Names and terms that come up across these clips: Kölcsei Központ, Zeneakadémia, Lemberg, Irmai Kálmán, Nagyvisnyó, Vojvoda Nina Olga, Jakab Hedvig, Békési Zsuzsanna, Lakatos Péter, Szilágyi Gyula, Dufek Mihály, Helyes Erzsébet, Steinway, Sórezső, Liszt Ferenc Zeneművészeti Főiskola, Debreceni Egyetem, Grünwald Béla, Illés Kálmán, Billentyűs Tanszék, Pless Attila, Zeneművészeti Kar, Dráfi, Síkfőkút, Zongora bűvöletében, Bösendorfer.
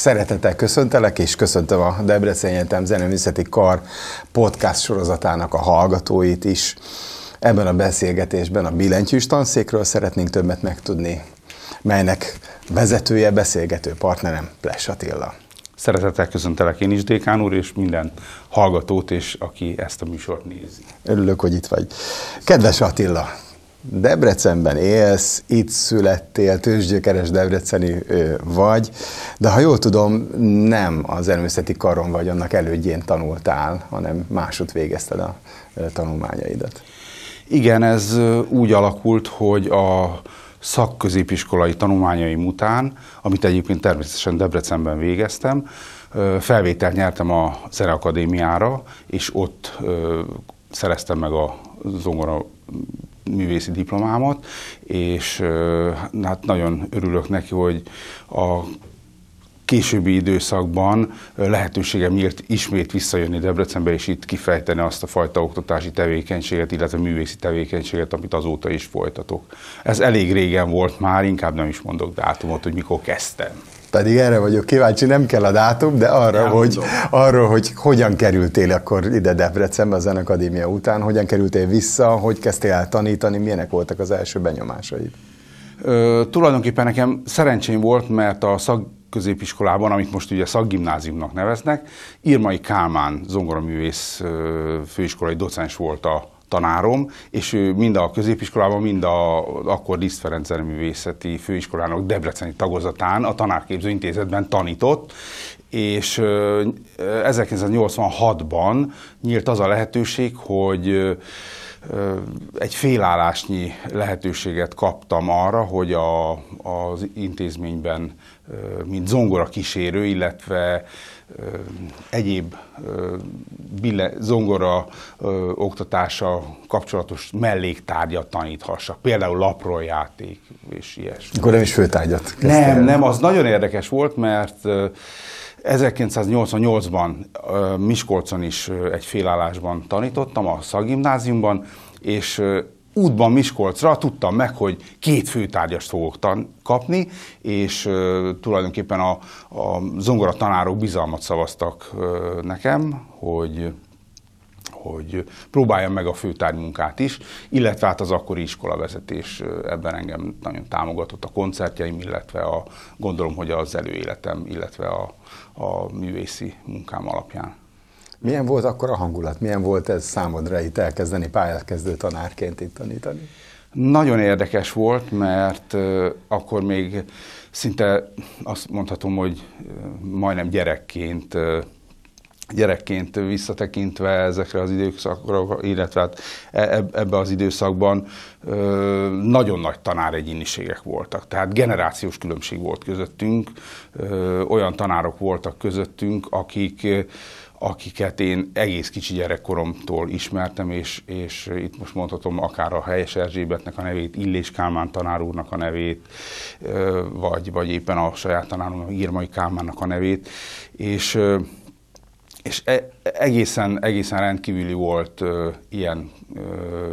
Szeretettel köszöntelek, és köszöntöm a Debreceni Egyetem Zeneművészeti Kar podcast sorozatának a hallgatóit is. Ebben a beszélgetésben a Billentyűs Tanszékről szeretnénk többet megtudni, melynek vezetője, beszélgető partnerem Pless Attila. Szeretettel köszöntelek én is, dékán úr, és minden hallgatót, és aki ezt a műsort nézi. Örülök, hogy itt vagy. Kedves Attila, Debrecenben élsz, itt születtél, tőzsgyökeres debreceni vagy, de ha jól tudom, nem a Zeneművészeti Karon vagy annak elődjén tanultál, hanem másút végezted a tanulmányaidat. Igen, ez úgy alakult, hogy a szakközépiskolai tanulmányaim után, amit egyébként természetesen Debrecenben végeztem, felvételt nyertem a Zeneakadémiára, és ott szereztem meg a zongora művészi diplomámat, és hát nagyon örülök neki, hogy a későbbi időszakban lehetőségem nyílt ismét visszajönni Debrecenbe, és itt kifejteni azt a fajta oktatási tevékenységet, illetve művészi tevékenységet, amit azóta is folytatok. Ez elég régen volt már, inkább nem is mondok dátumot, hogy mikor kezdtem. Pedig erre vagyok kíváncsi, nem kell a dátum, de arra, hogy hogyan kerültél akkor ide Debrecenbe a Zeneakadémia után, hogyan kerültél vissza, hogy kezdtél el tanítani, milyenek voltak az első benyomásaid? Tulajdonképpen nekem szerencsém volt, mert a középiskolában, amit most ugye szakgimnáziumnak neveznek, Irmai Kálmán zongoraművész főiskolai docens volt a tanárom, és ő mind a középiskolában, mind akkor Liszt Ferenc Zeneművészeti Főiskolának debreceni tagozatán a Tanárképző Intézetben tanított, és 1986-ban nyílt az a lehetőség, hogy egy félállásnyi lehetőséget kaptam arra, hogy az intézményben, mint zongora kísérő, illetve egyéb zongora oktatása kapcsolatos melléktárgyat taníthassak. Például laproljáték és ilyesmi. Akkor nem is főtárgyat kezdtem. Nem, az nagyon érdekes volt, mert 1988-ban Miskolcon is egy félállásban tanítottam a szakgimnáziumban, és útban Miskolcra tudtam meg, hogy 2 főtárgyast fogok kapni, és tulajdonképpen a zongora tanárok bizalmat szavaztak nekem, hogy próbáljam meg a főtárgymunkát is, illetve hát az akkori iskolavezetés ebben engem nagyon támogatott, a koncertjeim, illetve gondolom, hogy az előéletem, illetve a művészi munkám alapján. Milyen volt akkor a hangulat? Milyen volt ez számodra itt elkezdeni pályakezdő tanárként itt tanítani? Nagyon érdekes volt, mert akkor még szinte azt mondhatom, hogy majdnem gyerekként visszatekintve ezekre az időszakra, illetve hát ebbe az időszakban nagyon nagy tanáregyéniségek voltak. Tehát generációs különbség volt közöttünk, olyan tanárok voltak közöttünk, akiket én egész kicsi gyerekkoromtól ismertem, és itt most mondhatom akár a Helyes Erzsébetnek a nevét, Illés Kálmán tanár úrnak a nevét, vagy éppen a saját tanárom, Irmai Kálmánnak a nevét, és egészen rendkívüli volt ilyen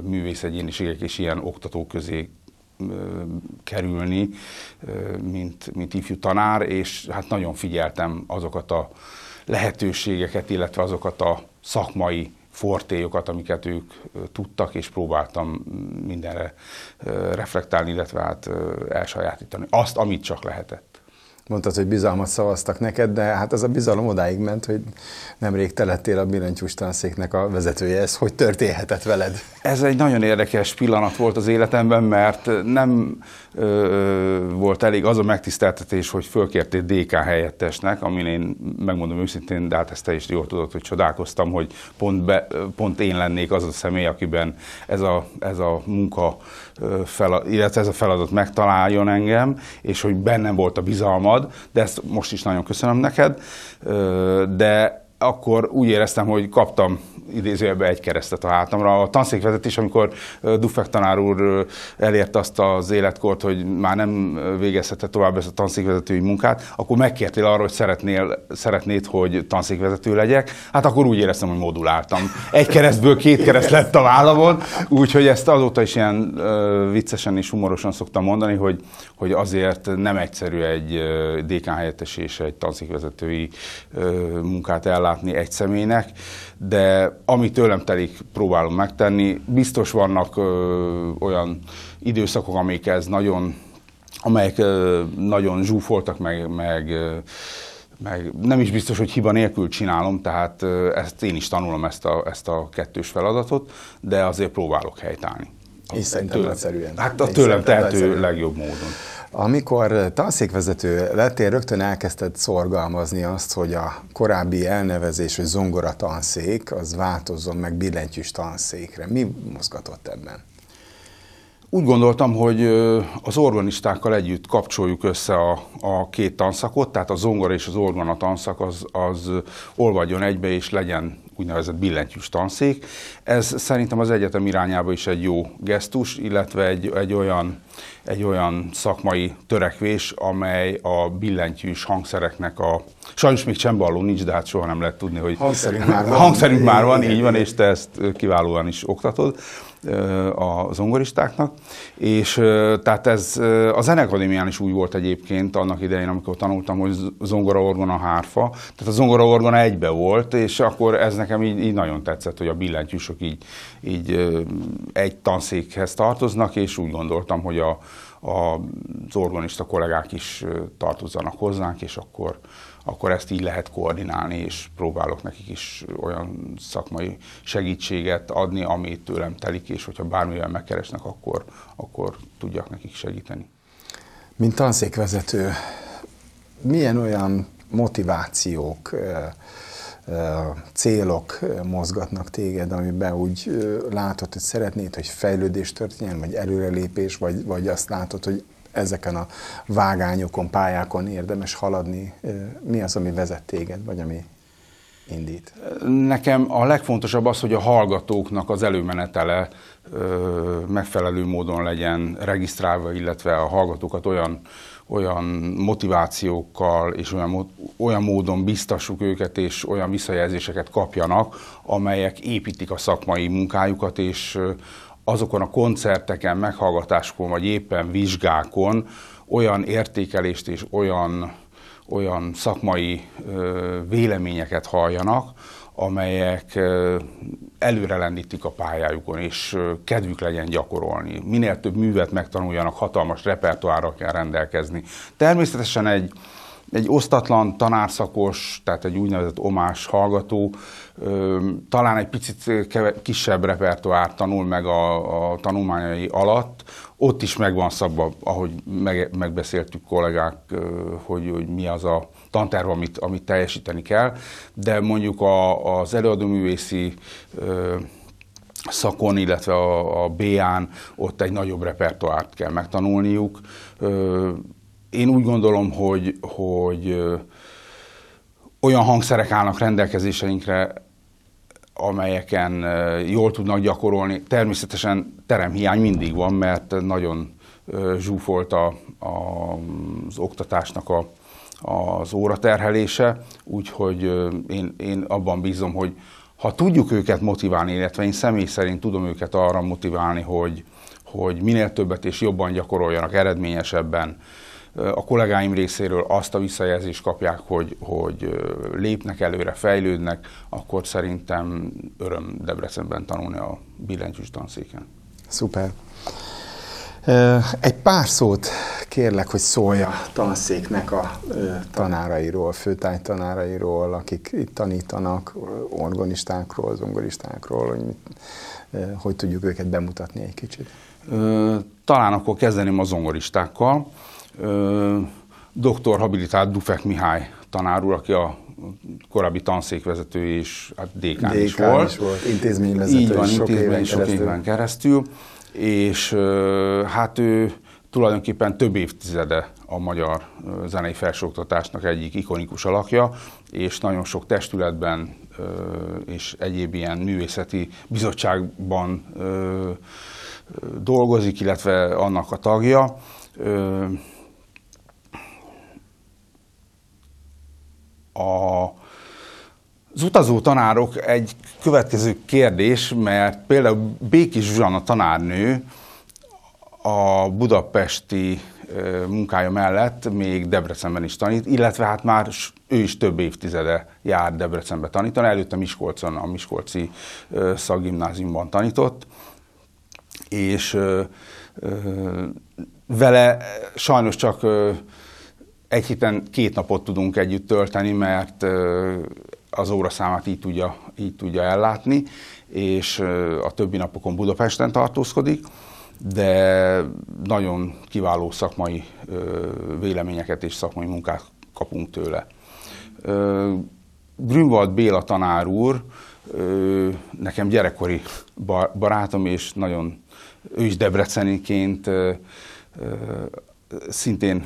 művészegyéniségek és ilyen oktatók közé kerülni, mint ifjú tanár, és hát nagyon figyeltem azokat a lehetőségeket, illetve azokat a szakmai fortélyokat, amiket ők tudtak, és próbáltam mindenre reflektálni, illetve hát elsajátítani azt, amit csak lehetett. Mondtad, hogy bizalmat szavaztak neked, de hát ez a bizalom odáig ment, hogy nemrég te lettél a Billentyűs Tanszéknek a vezetője. Ez hogy történhetett veled? Ez egy nagyon érdekes pillanat volt az életemben, mert nem volt elég az a megtiszteltetés, hogy fölkértél DK helyettesnek, amin én megmondom őszintén, de hát ezt te is jól tudod, hogy csodálkoztam, hogy pont én lennék az a személy, akiben ez a munka, illetve ez a feladat megtaláljon engem, és hogy bennem volt a bizalmad, de ezt most is nagyon köszönöm neked, de akkor úgy éreztem, hogy kaptam idézőjelben egy keresztet a hátamra. A tanszékvezetés, amikor Dufek tanár úr elérte azt az életkort, hogy már nem végezhette tovább ezt a tanszékvezetői munkát, akkor megkértél arra, hogy szeretnéd, hogy tanszékvezető legyek. Hát akkor úgy éreztem, hogy moduláltam. Egy keresztből két kereszt lett a vállamon, úgyhogy ezt azóta is ilyen viccesen és humorosan szoktam mondani, hogy azért nem egyszerű egy dékán helyettes és egy tanszékvezetői munkát ellátni egy személynek, de ami tőlem telik, próbálom megtenni. Biztos vannak olyan időszakok, amelyek nagyon zsúfoltak, meg nem is biztos, hogy hiba nélkül csinálom, tehát ezt én is tanulom, ezt a kettős feladatot, de azért próbálok helytállni. És szerintem nagyszerűen. Hát a tőlem tehető legjobb módon. Amikor tanszékvezető lettél, rögtön elkezdted szorgalmazni azt, hogy a korábbi elnevezés, hogy zongora tanszék, az változzon meg billentyűs tanszékre. Mi mozgatott ebben? Úgy gondoltam, hogy az organistákkal együtt kapcsoljuk össze a két tanszakot, tehát a zongora és az orgona tanszak az olvadjon egybe és legyen úgynevezett billentyűs tanszék. Ez szerintem az egyetem irányába is egy jó gesztus, illetve egy olyan szakmai törekvés, amely a billentyűs hangszereknek sajnos még cemballó nincs, de hát soha nem lehet tudni, hogy hangszerünk már van, így van, és te ezt kiválóan is oktatod a zongoristáknak. És tehát ez a Zeneakadémián is úgy volt egyébként annak idején, amikor tanultam, hogy zongora, orgona, hárfa. Tehát a zongora, orgona egybe volt, és akkor ez nekem így nagyon tetszett, hogy a billentyűsök így egy tanszékhez tartoznak, és úgy gondoltam, hogy az organista kollégák is tartozzanak hozzánk, és akkor ezt így lehet koordinálni, és próbálok nekik is olyan szakmai segítséget adni, ami tőlem telik, és hogyha bármivel megkeresnek, akkor tudjak nekik segíteni. Mint tanszékvezető, milyen olyan motivációk, célok mozgatnak téged, amiben úgy látod, hogy szeretnéd, hogy fejlődés történjen, vagy előrelépés, vagy azt látod, hogy ezeken a vágányokon, pályákon érdemes haladni? Mi az, ami vezet téged, vagy ami indít? Nekem a legfontosabb az, hogy a hallgatóknak az előmenetele megfelelő módon legyen regisztrálva, illetve a hallgatókat olyan motivációkkal és olyan módon biztassuk őket, és olyan visszajelzéseket kapjanak, amelyek építik a szakmai munkájukat, és azokon a koncerteken, meghallgatáskon, vagy éppen vizsgákon olyan értékelést és olyan szakmai véleményeket halljanak, amelyek előrelendítik a pályájukon, és kedvük legyen gyakorolni. Minél több művet megtanuljanak, hatalmas repertoárral kell rendelkezni. Természetesen egy osztatlan, tanárszakos, tehát egy úgynevezett omás hallgató talán egy picit kisebb repertoárt tanul meg a tanulmányai alatt. Ott is megvan szabva, ahogy megbeszéltük kollégák, hogy mi az a tanterv, amit teljesíteni kell, de mondjuk az előadóművészi szakon, illetve a BA-n ott egy nagyobb repertoárt kell megtanulniuk. Én úgy gondolom, hogy olyan hangszerek állnak rendelkezéseinkre, amelyeken jól tudnak gyakorolni. Természetesen teremhiány mindig van, mert nagyon zsúfolt az oktatásnak az óraterhelése, úgyhogy én abban bízom, hogy ha tudjuk őket motiválni, illetve én személy szerint tudom őket arra motiválni, hogy minél többet és jobban gyakoroljanak, eredményesebben, a kollégáim részéről azt a visszajelzést kapják, hogy lépnek előre, fejlődnek, akkor szerintem öröm Debrecenben tanulni a billentyűs tanszéken. Szuper. Egy pár szót kérlek, hogy szólj a tanszéknek a tanárairól, főtájtanárairól, akik itt tanítanak, organistákról, zongoristákról, hogy tudjuk őket bemutatni egy kicsit. Talán akkor kezdeném a zongoristákkal. Doktor habilitált Dufek Mihály tanár úr, aki a korábbi tanszékvezető és hát dékán is volt. Intézményvezető. Így van, intézményvezető sok éven keresztül. És hát ő tulajdonképpen több évtizede a magyar zenei felsőoktatásnak egyik ikonikus alakja, és nagyon sok testületben és egyéb ilyen művészeti bizottságban dolgozik, illetve annak a tagja. Az utazó tanárok egy következő kérdés, mert például Békési Zsuzsanna tanárnő a budapesti munkája mellett még Debrecenben is tanít, illetve hát már ő is több évtizede jár Debrecenbe tanítani, előtte Miskolcon, a miskolci szakgimnáziumban tanított, és vele sajnos csak egy héten 2 napot tudunk együtt tölteni, mert az óraszámát így tudja ellátni, és a többi napokon Budapesten tartózkodik, de nagyon kiváló szakmai véleményeket és szakmai munkát kapunk tőle. Grünwald Béla tanár úr nekem gyerekkori barátom, és nagyon ő is debreceniként szintén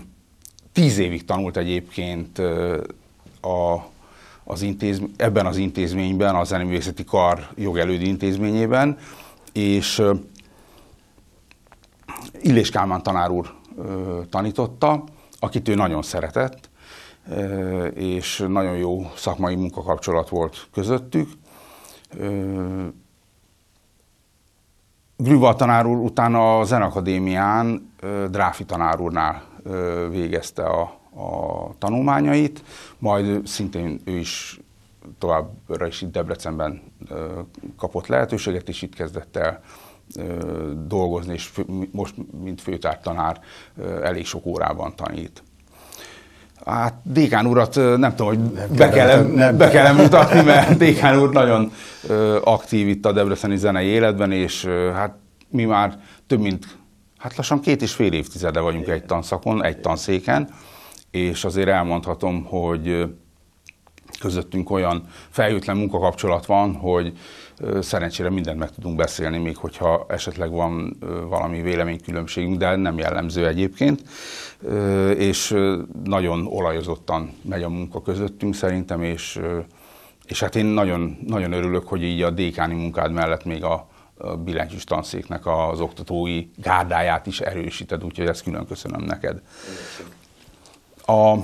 10 évig tanult egyébként ebben az intézményben, a Zeneművészeti Kar jogelődi intézményében, és Illés Kálmán tanár úr tanította, akit ő nagyon szeretett, és nagyon jó szakmai munkakapcsolat volt közöttük. Grünwald tanár úr utána a Zeneakadémián Dráfi tanár úrnál végezte a tanulmányait, majd szintén ő is továbbra is itt Debrecenben kapott lehetőséget, és itt kezdett el dolgozni, és most, mint főtártanár, elég sok órában tanít. Hát dékán urat nem tudom, hogy be kell mutatni, mert dékán úr nagyon aktív itt a debreceni zenei életben, és hát mi már több mint, hát lassan 2,5 évtizede vagyunk egy tanszakon, egy tanszéken, és azért elmondhatom, hogy közöttünk olyan felhőtlen munkakapcsolat van, hogy szerencsére mindent meg tudunk beszélni, még hogyha esetleg van valami véleménykülönbségünk, de nem jellemző egyébként, és nagyon olajozottan megy a munka közöttünk szerintem, és hát én nagyon, nagyon örülök, hogy így a dékáni munkád mellett még a Billentyűs Tanszéknek az oktatói gárdáját is erősíted, úgyhogy ezt külön köszönöm neked. Az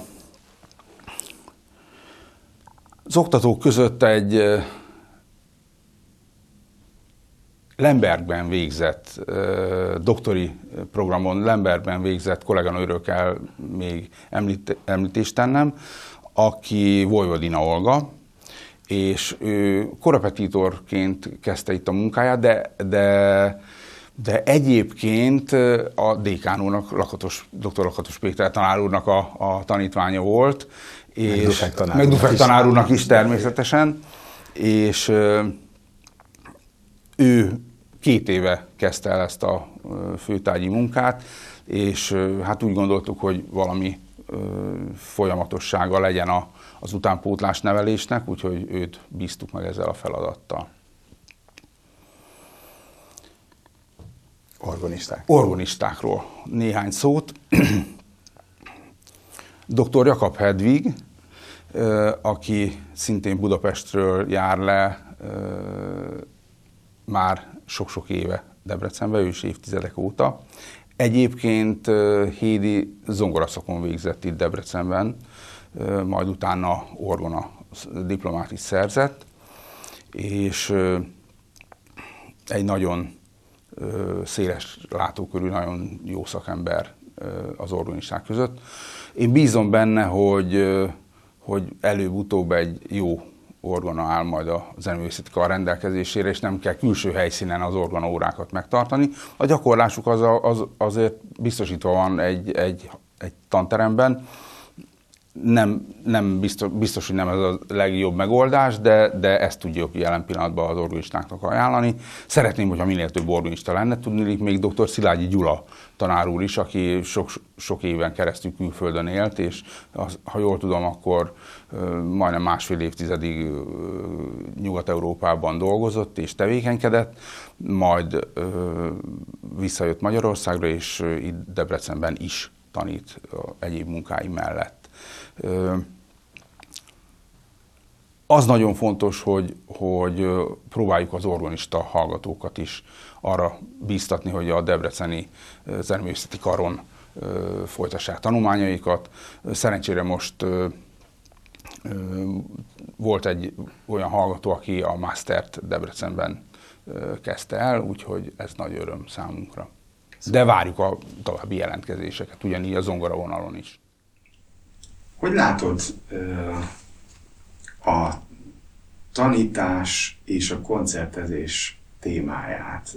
oktatók között egy Lembergben végzett doktori programon, Lembergben végzett kolléganőről kell még említést tennem, aki Vojvoda Nina Olga, és ő korrepetitorként kezdte itt a munkáját, de egyébként a dékán úrnak, dr. Lakatos Péter tanár úrnak a tanítványa volt, és meg Dufek tanár úrnak is természetesen, és ő 2 éve kezdte el ezt a főtárgyi munkát, és hát úgy gondoltuk, hogy valami folyamatossága legyen az utánpótlás nevelésnek, úgyhogy őt bíztuk meg ezzel a feladattal. Orgonistákról néhány szót. Dr. Jakab Hedvig, aki szintén Budapestről jár le már sok-sok éve Debrecenben, ő is évtizedek óta. Egyébként Hédi zongoraszakon végzett itt Debrecenben, majd utána orgona diplomát is szerzett, és egy nagyon széles látókörű, nagyon jó szakember az orgonisták között. Én bízom benne, hogy előbb-utóbb egy jó orgona áll majd a zeneművészeti kar rendelkezésére, és nem kell külső helyszínen az orgonaórákat megtartani. A gyakorlásuk azért biztosítva van egy tanteremben. Nem biztos, hogy nem ez a legjobb megoldás, de ezt tudjuk jelen pillanatban az orgonistáknak ajánlani. Szeretném, hogyha minél több orgonista lenne, tudnélik, még dr. Szilágyi Gyula tanár úr is, aki sok éven keresztül külföldön élt, és az, ha jól tudom, akkor majdnem másfél évtizedig Nyugat-Európában dolgozott és tevékenykedett, majd visszajött Magyarországra, és itt Debrecenben is tanít egyéb munkái mellett. Az nagyon fontos, hogy próbáljuk az orgonista hallgatókat is arra bíztatni, hogy a Debreceni Zeneművészeti Karon folytassák tanulmányaikat. Szerencsére most volt egy olyan hallgató, aki a mastert Debrecenben kezdte el, úgyhogy ez nagy öröm számunkra. De várjuk a további jelentkezéseket, ugyanígy a zongora vonalon is. Hogy látod a tanítás és a koncertezés témáját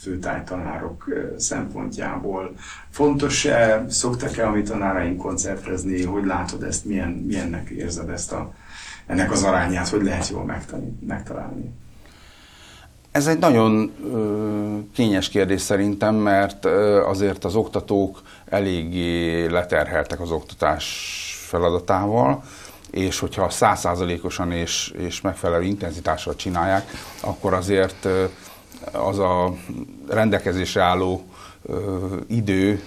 főtájtanárok szempontjából? Fontos-e, szoktak-e a mi tanáraink koncertezni? Hogy látod ezt, milyennek érzed ezt ennek az arányát? Hogy lehet jól megtalálni? Ez egy nagyon kényes kérdés szerintem, mert azért az oktatók eléggé leterheltek az oktatás feladatával, és hogyha 100%-osan és megfelelő intenzitással csinálják, akkor azért az a rendelkezésre álló idő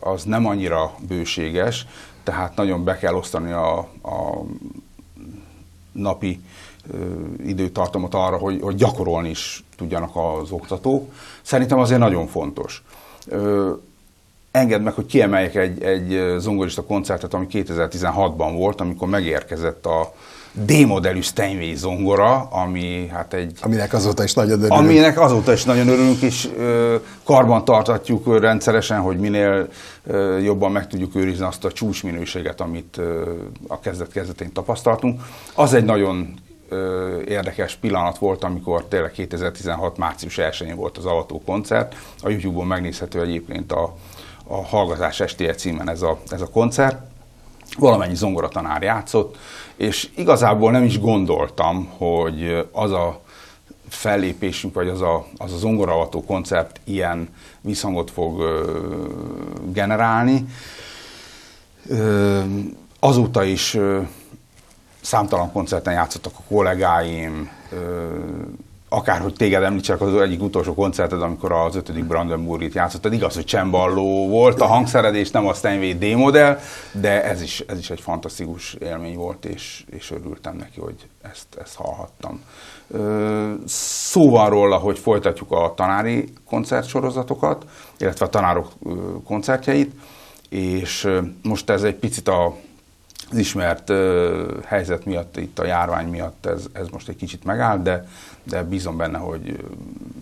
az nem annyira bőséges, tehát nagyon be kell osztani a napi időtartamot arra, hogy gyakorolni is tudjanak az oktatók. Szerintem azért nagyon fontos. Engedd meg, hogy kiemeljek egy zongorista koncertet, ami 2016-ban volt, amikor megérkezett a D-modellű Steinway zongora, aminek azóta is nagyon örülünk. Aminek azóta is nagyon örülünk, és karban tartatjuk rendszeresen, hogy minél jobban meg tudjuk őrizni azt a csúcsminőséget, amit a kezdet-kezdetén tapasztaltunk. Az egy nagyon érdekes pillanat volt, amikor tényleg 2016. március 1-én volt az avató koncert. A YouTube-on megnézhető egyébként a Hallgatás estéje címen ez a koncert. Valamennyi zongoratanár játszott, és igazából nem is gondoltam, hogy az a fellépésünk, vagy az a zongoraavató koncert ilyen visszhangot fog generálni. Azóta is számtalan koncerten játszottak a kollégáim, akárhogy téged említsek, az egyik utolsó koncerted, amikor az 5. Brandenburgit játszottad, igaz, hogy cemballó volt a hangszeredés, nem a Steinway D-modell, de ez is egy fantasztikus élmény volt, és örültem neki, hogy ezt hallhattam. Szó van róla, hogy folytatjuk a tanári koncertsorozatokat, illetve a tanárok koncertjeit, és most ez egy picit az ismert helyzet miatt, itt a járvány miatt ez most egy kicsit megáll, de bízom benne, hogy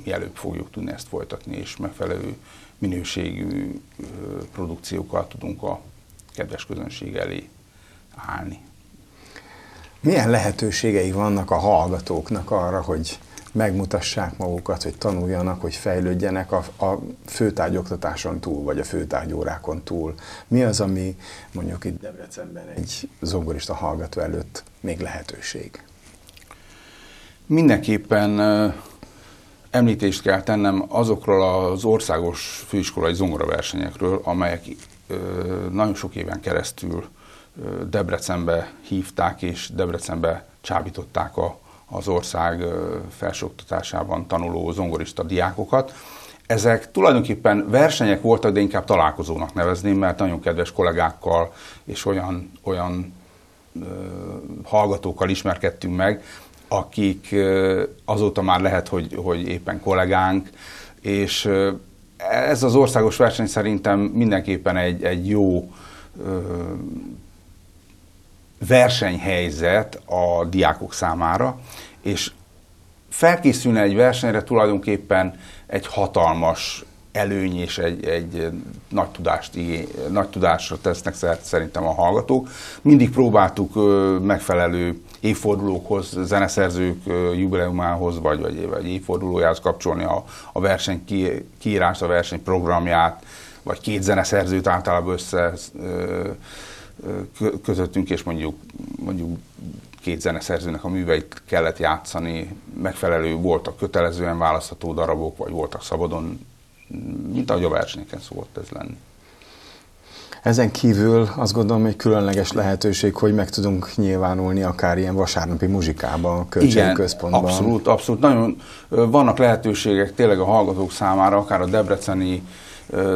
mielőbb fogjuk tudni ezt folytatni, és megfelelő minőségű produkciókkal tudunk a kedves közönség elé állni. Milyen lehetőségei vannak a hallgatóknak arra, hogy megmutassák magukat, hogy tanuljanak, hogy fejlődjenek a főtárgyoktatáson túl, vagy a főtárgyórákon túl? Mi az, ami mondjuk itt Debrecenben egy zongorista hallgató előtt még lehetőség? Mindenképpen említést kell tennem azokról az országos főiskolai zongoraversenyekről, amelyek nagyon sok éven keresztül Debrecenbe hívták, és Debrecenbe csábították az ország felsőoktatásában tanuló zongorista diákokat. Ezek tulajdonképpen versenyek voltak, de inkább találkozónak nevezném, mert nagyon kedves kollégákkal és olyan hallgatókkal ismerkedtünk meg, akik azóta már lehet, hogy éppen kollégánk, és ez az országos verseny szerintem mindenképpen egy jó versenyhelyzet a diákok számára, és felkészülni egy versenyre tulajdonképpen egy hatalmas előny és egy nagy tudásra tesznek szert szerintem a hallgatók. Mindig próbáltuk megfelelő évfordulókhoz, zeneszerzők jubileumához, vagy évfordulójához kapcsolni a verseny kiírást, a verseny programját, vagy két zeneszerzőt általában kötöttünk, és mondjuk két zeneszerzőnek a műveit kellett játszani, megfelelő voltak kötelezően választható darabok, vagy voltak szabadon mint ahogy a versenyeken szokott ez lenni. Ezen kívül azt gondolom, hogy különleges lehetőség, hogy meg tudunk nyilvánulni akár ilyen vasárnapi muzsikában, a Kölcsei Központban. Igen, abszolút, abszolút. Nagyon vannak lehetőségek tényleg a hallgatók számára, akár a debreceni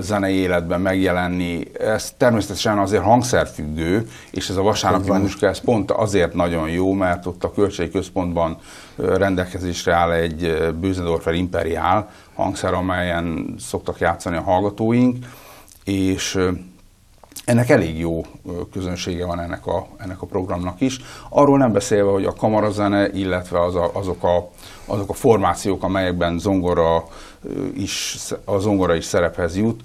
zenei életben megjelenni. Ez természetesen azért hangszerfüggő, és ez a vasárnapi muzsika, ez pont azért nagyon jó, mert ott a Kölcsei Központban rendelkezésre áll egy Bösendorfer imperiál hangszer, amelyen szoktak játszani a hallgatóink, és ennek elég jó közönsége van ennek a programnak is. Arról nem beszélve, hogy a kamarazene, illetve azok a formációk, amelyekben a zongora is szerephez jut,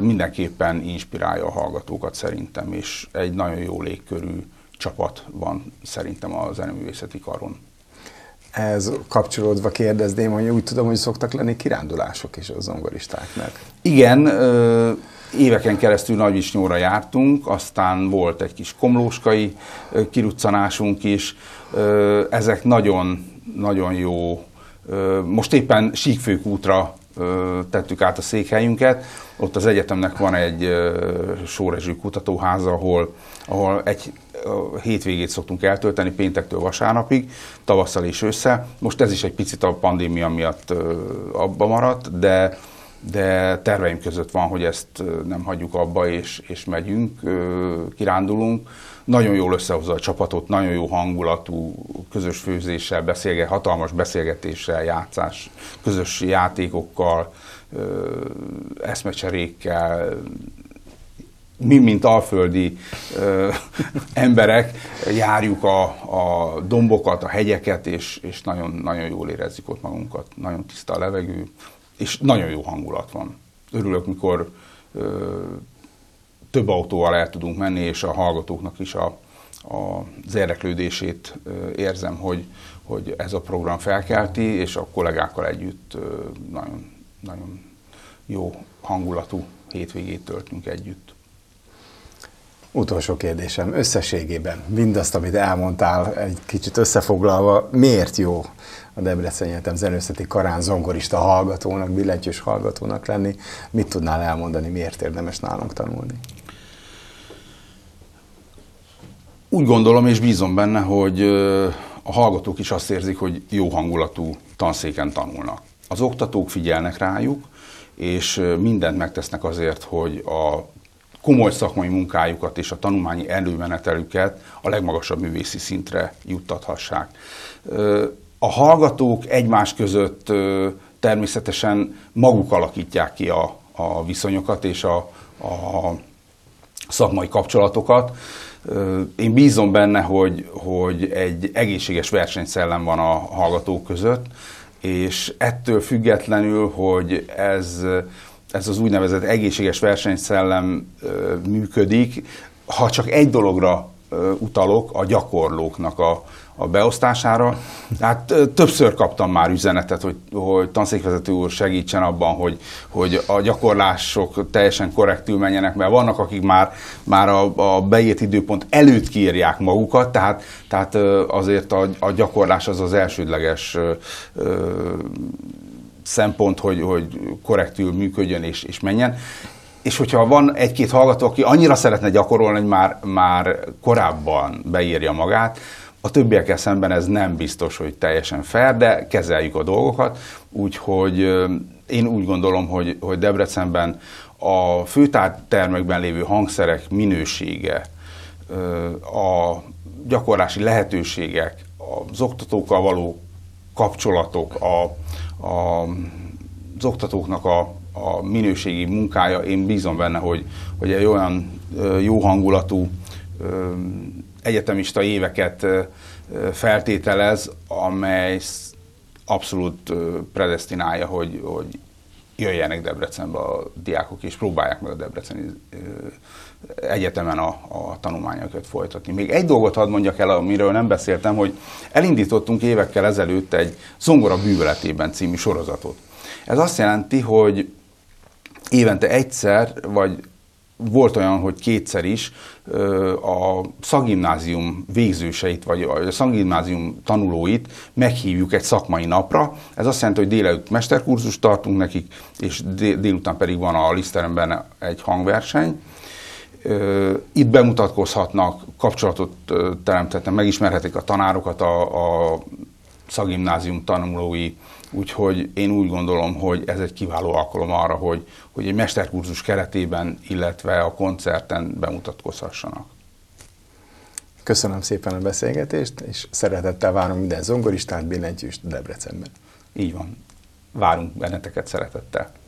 mindenképpen inspirálja a hallgatókat szerintem, és egy nagyon jó légkörű csapat van szerintem a Zeneművészeti Karon. Ez kapcsolódva kérdezném, hogy úgy tudom, hogy szoktak lenni kirándulások is a zongoristáknak. Igen, éveken keresztül Nagyvisnyóra jártunk, aztán volt egy kis komlóskai kiruccanásunk is. Ezek nagyon jó. Most éppen Síkfőkútra tettük át a székhelyünket. Ott az egyetemnek van egy Sórezső kutatóháza, ahol egy hétvégét szoktunk eltölteni péntektől vasárnapig, tavasszal és össze. Most ez is egy picit a pandémia miatt abba maradt, de terveim között van, hogy ezt nem hagyjuk abba, és megyünk, kirándulunk. Nagyon jól összehozza a csapatot, nagyon jó hangulatú, közös főzéssel, hatalmas beszélgetéssel, játszás, közös játékokkal, eszmecserékkel. Mi, mint alföldi emberek járjuk a dombokat, a hegyeket, és nagyon jól érezzük ott magunkat. Nagyon tiszta a levegő, és nagyon jó hangulat van. Örülök, mikor több autóval el tudunk menni, és a hallgatóknak is az érdeklődését érzem, hogy ez a program felkelti, és a kollégákkal együtt nagyon jó hangulatú hétvégét töltünk együtt. Utolsó kérdésem, összességében mindazt, amit elmondtál, egy kicsit összefoglalva, miért jó a Debreceni Egyetem Zeneművészeti Karán zongorista hallgatónak, billentyűs hallgatónak lenni? Mit tudnál elmondani, miért érdemes nálunk tanulni? Úgy gondolom, és bízom benne, hogy a hallgatók is azt érzik, hogy jó hangulatú tanszéken tanulnak. Az oktatók figyelnek rájuk, és mindent megtesznek azért, hogy a komoly szakmai munkájukat és a tanulmányi előmenetelüket a legmagasabb művészi szintre juttathassák. A hallgatók egymás között természetesen maguk alakítják ki a viszonyokat és a szakmai kapcsolatokat. Én bízom benne, hogy egy egészséges versenyszellem van a hallgatók között, és ettől függetlenül, hogy ez az úgynevezett egészséges versenyszellem működik, ha csak egy dologra utalok, a gyakorlóknak a beosztására. Hát többször kaptam már üzenetet, hogy tanszékvezető úr segítsen abban, hogy a gyakorlások teljesen korrektül menjenek, mert vannak, akik már a beírt időpont előtt kiírják magukat, tehát azért a gyakorlás az elsődleges szempont, hogy korrektül működjön és menjen. És hogyha van egy-két hallgató, aki annyira szeretne gyakorolni, hogy már korábban beírja magát, a többiekkel szemben ez nem biztos, hogy teljesen fair, de kezeljük a dolgokat. Úgyhogy én úgy gondolom, hogy Debrecenben a főtártermekben lévő hangszerek minősége, a gyakorlási lehetőségek, az oktatókkal való kapcsolatok, az oktatóknak a minőségi munkája, én bízom benne, hogy egy olyan jó hangulatú egyetemista éveket feltételez, amely abszolút predesztinálja, hogy jöjjenek Debrecenbe a diákok, és próbálják meg a Debreceni Egyetemen a tanulmányokat folytatni. Még egy dolgot hadd mondjak el, amiről nem beszéltem, hogy elindítottunk évekkel ezelőtt egy Zongora bűvöletében című sorozatot. Ez azt jelenti, hogy évente egyszer, vagy Volt olyan, hogy kétszer is a szakgimnázium végzőseit, vagy a szakgimnázium tanulóit meghívjuk egy szakmai napra. Ez azt jelenti, hogy délelőtt mesterkurzust tartunk nekik, és délután pedig van a Liszt teremben egy hangverseny. Itt bemutatkozhatnak, kapcsolatot teremtetnek, megismerhetik a tanárokat, a szakgimnázium tanulói. Úgyhogy én úgy gondolom, hogy ez egy kiváló alkalom arra, hogy egy mesterkurzus keretében, illetve a koncerten bemutatkozhassanak. Köszönöm szépen a beszélgetést, és szeretettel várunk minden zongoristát, billentyűst Debrecenben. Így van. Várunk benneteket szeretettel.